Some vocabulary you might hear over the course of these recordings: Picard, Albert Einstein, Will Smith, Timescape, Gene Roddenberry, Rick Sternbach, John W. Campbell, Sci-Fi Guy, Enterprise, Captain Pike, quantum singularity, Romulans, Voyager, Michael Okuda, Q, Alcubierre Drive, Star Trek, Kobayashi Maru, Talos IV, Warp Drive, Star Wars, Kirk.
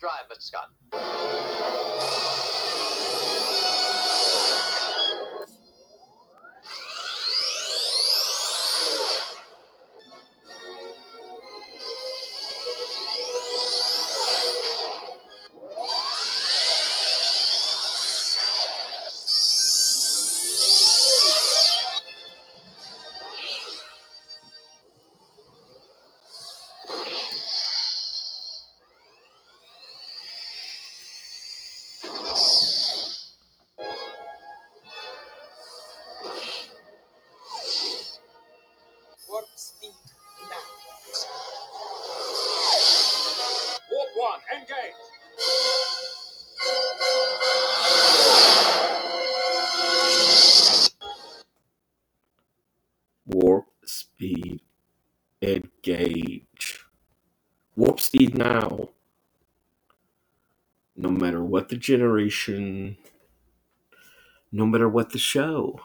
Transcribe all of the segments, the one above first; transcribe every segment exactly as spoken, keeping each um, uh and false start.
Warp Drive, Mister Scott. Now, no matter what the generation, no matter what the show,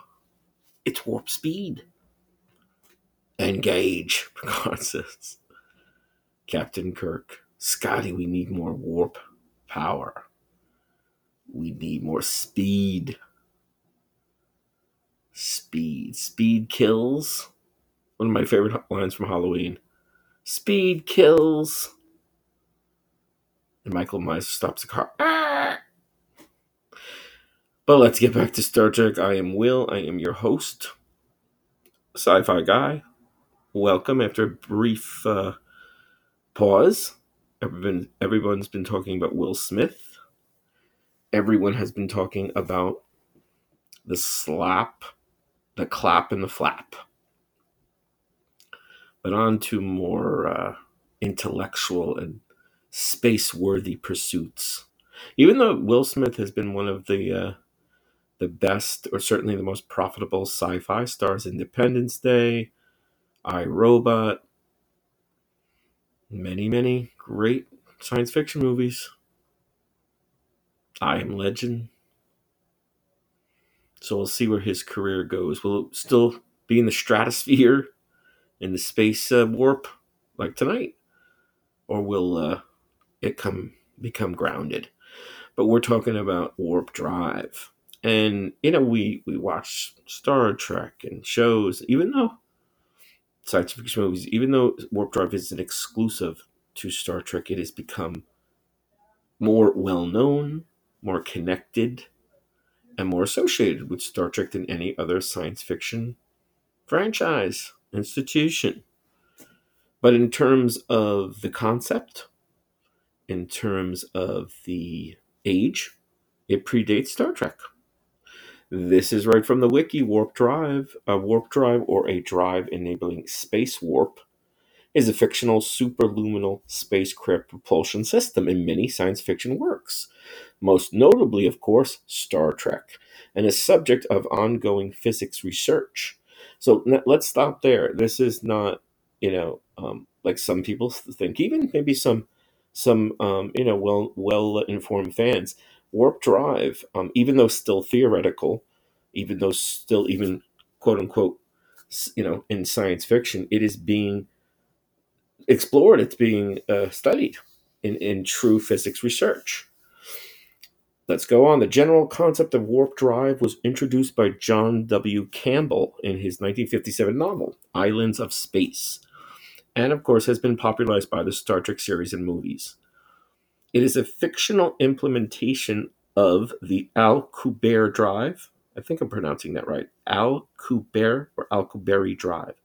it's warp speed. Engage, Picard says. Captain Kirk, Scotty, we need more warp power. We need more speed. Speed. Speed kills. One of my favorite lines from Halloween. Speed kills. And Michael Myers stops the car. Ah! But let's get back to Star Trek. I am Will. I am your host, Sci-Fi Guy. Welcome after a brief uh, pause. Everyone, everyone's been talking about Will Smith. Everyone has been talking about the slap, the clap, and the flap. But on to more uh, intellectual and space-worthy pursuits. Even though Will Smith has been one of the uh, the best, or certainly the most profitable sci-fi stars, Independence Day, I, Robot, many, many great science fiction movies, I Am Legend. So we'll see where his career goes. Will it still be in the stratosphere, in the space uh, warp, like tonight? Or will... Uh, It come become grounded. But we're talking about Warp Drive, and you know we we watch Star Trek and shows, even though science fiction movies, even though Warp Drive is an exclusive to Star Trek, it has become more well known, more connected, and more associated with Star Trek than any other science fiction franchise institution. But in terms of the concept, in terms of the age, it predates Star Trek. This is right from the wiki. Warp Drive, a warp drive or a drive enabling space warp, is a fictional superluminal spacecraft propulsion system in many science fiction works, most notably, of course, Star Trek, and is subject of ongoing physics research. So let's stop there. This is not, you know, um, like some people think, even maybe some Some, um, you know, well, well-informed fans. Warp Drive, um, even though still theoretical, even though still even, quote-unquote, you know, in science fiction, it is being explored. It's being uh, studied in, in true physics research. Let's go on. The general concept of warp drive was introduced by John W. Campbell in his nineteen fifty-seven novel, Islands of Space, and of course has been popularized by the Star Trek series and movies. It is a fictional implementation of the Alcubierre Drive. I think I'm pronouncing that right. Alcubierre or Alcubierre Drive,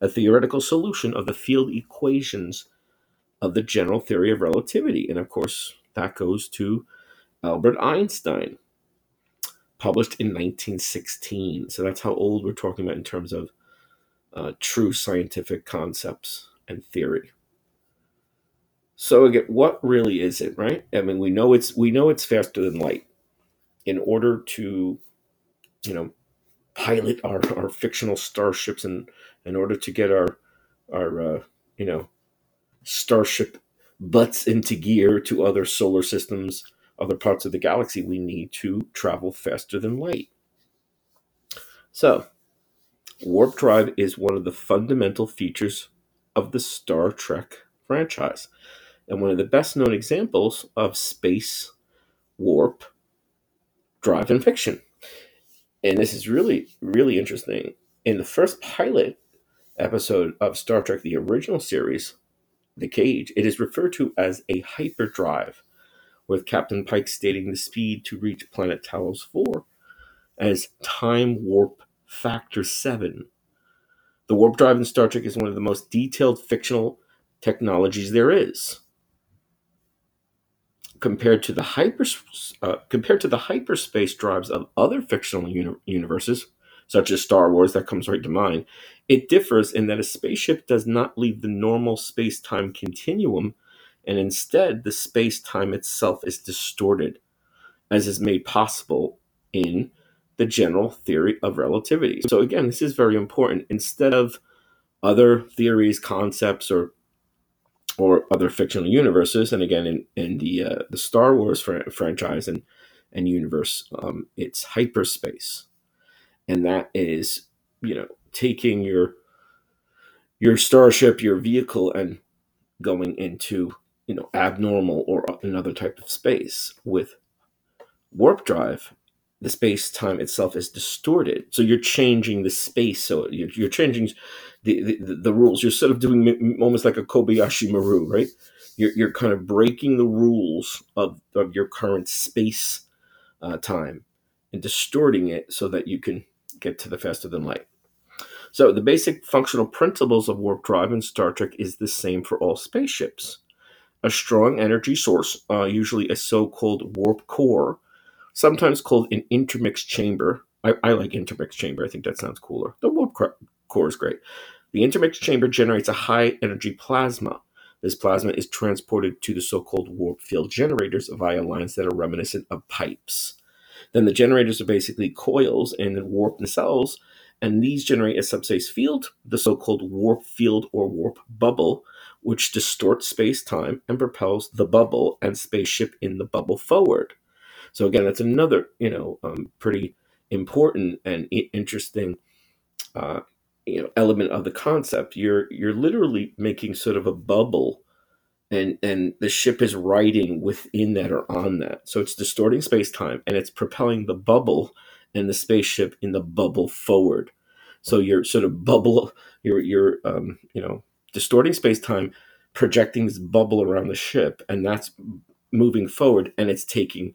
a theoretical solution of the field equations of the general theory of relativity. And of course, that goes to Albert Einstein, published in nineteen sixteen. So that's how old we're talking about in terms of Uh, true scientific concepts and theory. So again, what really is it, right? I mean, we know it's we know it's faster than light. In order to, you know, pilot our, our fictional starships, and in order to get our our uh, you know starship butts into gear to other solar systems, other parts of the galaxy, we need to travel faster than light. So warp drive is one of the fundamental features of the Star Trek franchise. and one of the best-known examples of space warp drive in fiction. And this is really, really interesting. In the first pilot episode of Star Trek, the original series, The Cage, it is referred to as a hyperdrive, with Captain Pike stating the speed to reach planet Talos four as time warp factor seven. The warp drive in Star Trek is one of the most detailed fictional technologies there is. Compared to the hyper, uh, compared to the hyperspace drives of other fictional uni- universes, such as Star Wars, that comes right to mind, it differs in that a spaceship does not leave the normal space-time continuum, and instead the space-time itself is distorted, as is made possible in the general theory of relativity. So again, this is very important. Instead of other theories, concepts, or or other fictional universes, and again, in, in the uh, the Star Wars fr- franchise and, and universe, um, it's hyperspace. And that is, you know, taking your your starship, your vehicle, and going into, you know, abnormal or another type of space. With warp drive, the space-time itself is distorted. So you're changing the space. So you're, you're changing the, the, the rules. You're sort of doing almost like a Kobayashi Maru, right? You're, you're kind of breaking the rules of, of your current space uh, time and distorting it so that you can get to the faster than light. So the basic functional principles of warp drive in Star Trek is the same for all spaceships. A strong energy source, uh, usually a so-called warp core, sometimes called an intermix chamber. I, I like intermix chamber. I think that sounds cooler. The warp core is great. The intermix chamber generates a high-energy plasma. This plasma is transported to the so-called warp field generators via lines that are reminiscent of pipes. Then the generators are basically coils and then warp themselves, and these generate a subspace field, the so-called warp field or warp bubble, which distorts space-time and propels the bubble and spaceship in the bubble forward. So again, that's another, you know, um, pretty important and interesting, uh, you know, element of the concept. You're you're literally making sort of a bubble, and and the ship is riding within that or on that. So it's distorting space-time, and it's propelling the bubble and the spaceship in the bubble forward. So you're sort of bubble, you're you're um, you know, distorting space-time, projecting this bubble around the ship, and that's moving forward, and it's taking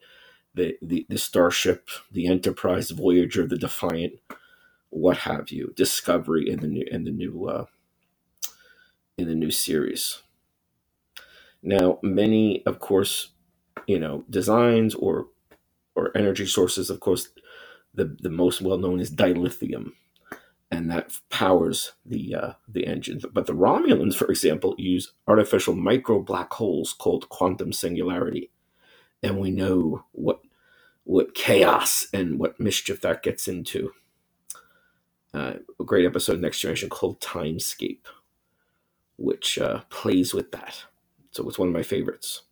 The, the, the Starship, the Enterprise, Voyager, the Defiant, what have you, Discovery in the new in the new uh, in the new series. Now, many, of course, you know, designs or or energy sources. Of course, the the most well known is dilithium, and that powers the uh, the engines. But the Romulans, for example, use artificial micro black holes called quantum singularity, and we know what. what chaos and what mischief that gets into. Uh, a great episode Next Generation called Timescape, which uh, plays with that. So it's one of my favorites.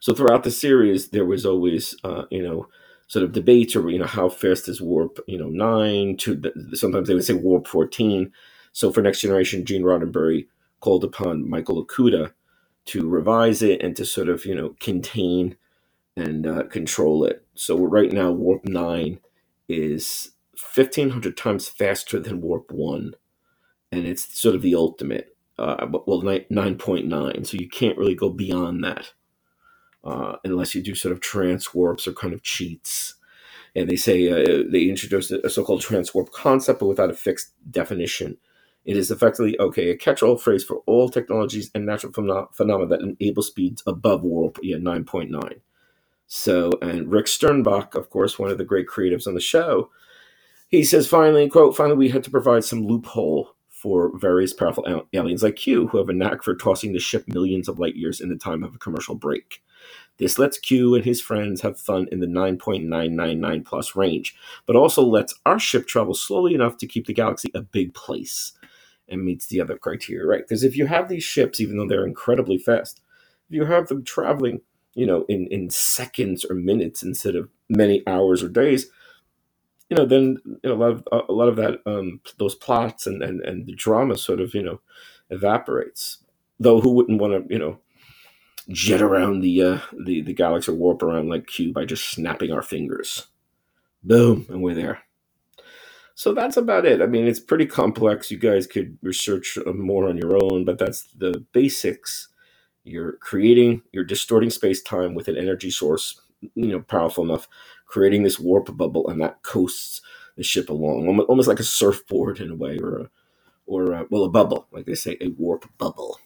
So throughout the series, there was always, uh, you know, sort of debates or, you know, how fast is warp, you know, nine to the, sometimes they would say warp fourteen. So for Next Generation, Gene Roddenberry called upon Michael Okuda to revise it and to sort of, you know, contain and uh, control it. So right now, warp nine is fifteen hundred times faster than warp one, and it's sort of the ultimate, uh, well, nine point nine. So you can't really go beyond that uh, unless you do sort of trans warps or kind of cheats. And they say uh, they introduced a so-called trans warp concept, but without a fixed definition. It is effectively, okay, a catch-all phrase for all technologies and natural phenom- phenomena that enable speeds above warp, yeah, nine point nine. So, and Rick Sternbach, of course, one of the great creatives on the show, he says, finally, quote, finally, we had to provide some loophole for various powerful al- aliens like Q, who have a knack for tossing the ship millions of light years in the time of a commercial break. This lets Q and his friends have fun in the nine point nine nine nine plus range, but also lets our ship travel slowly enough to keep the galaxy a big place and meets the other criteria, right? Because if you have these ships, even though they're incredibly fast, if you have them traveling, you know, in, in seconds or minutes instead of many hours or days, you know, then you know, a lot of, a lot of that, um, those plots and, and, and the drama sort of, you know, evaporates. Though who wouldn't want to, you know, jet around the uh, the the galaxy, warp around like Q by just snapping our fingers. Boom, and we're there. So that's about it. I mean, it's pretty complex. You guys could research more on your own, but that's the basics. You're creating, you're distorting space-time with an energy source, you know, powerful enough, creating this warp bubble, and that coasts the ship along, almost like a surfboard in a way, or a, or a, well, a bubble, like they say, a warp bubble.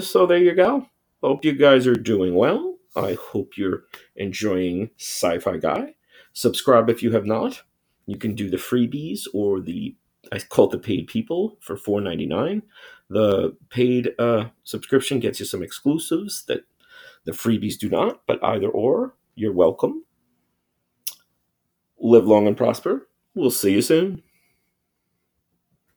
So there you go. Hope you guys are doing well. I hope you're enjoying Sci-Fi Guy. Subscribe if you have not. You can do the freebies or the, I call it the paid people, for four ninety-nine. The paid uh, subscription gets you some exclusives that the freebies do not, but either or, you're welcome. Live long and prosper. We'll see you soon.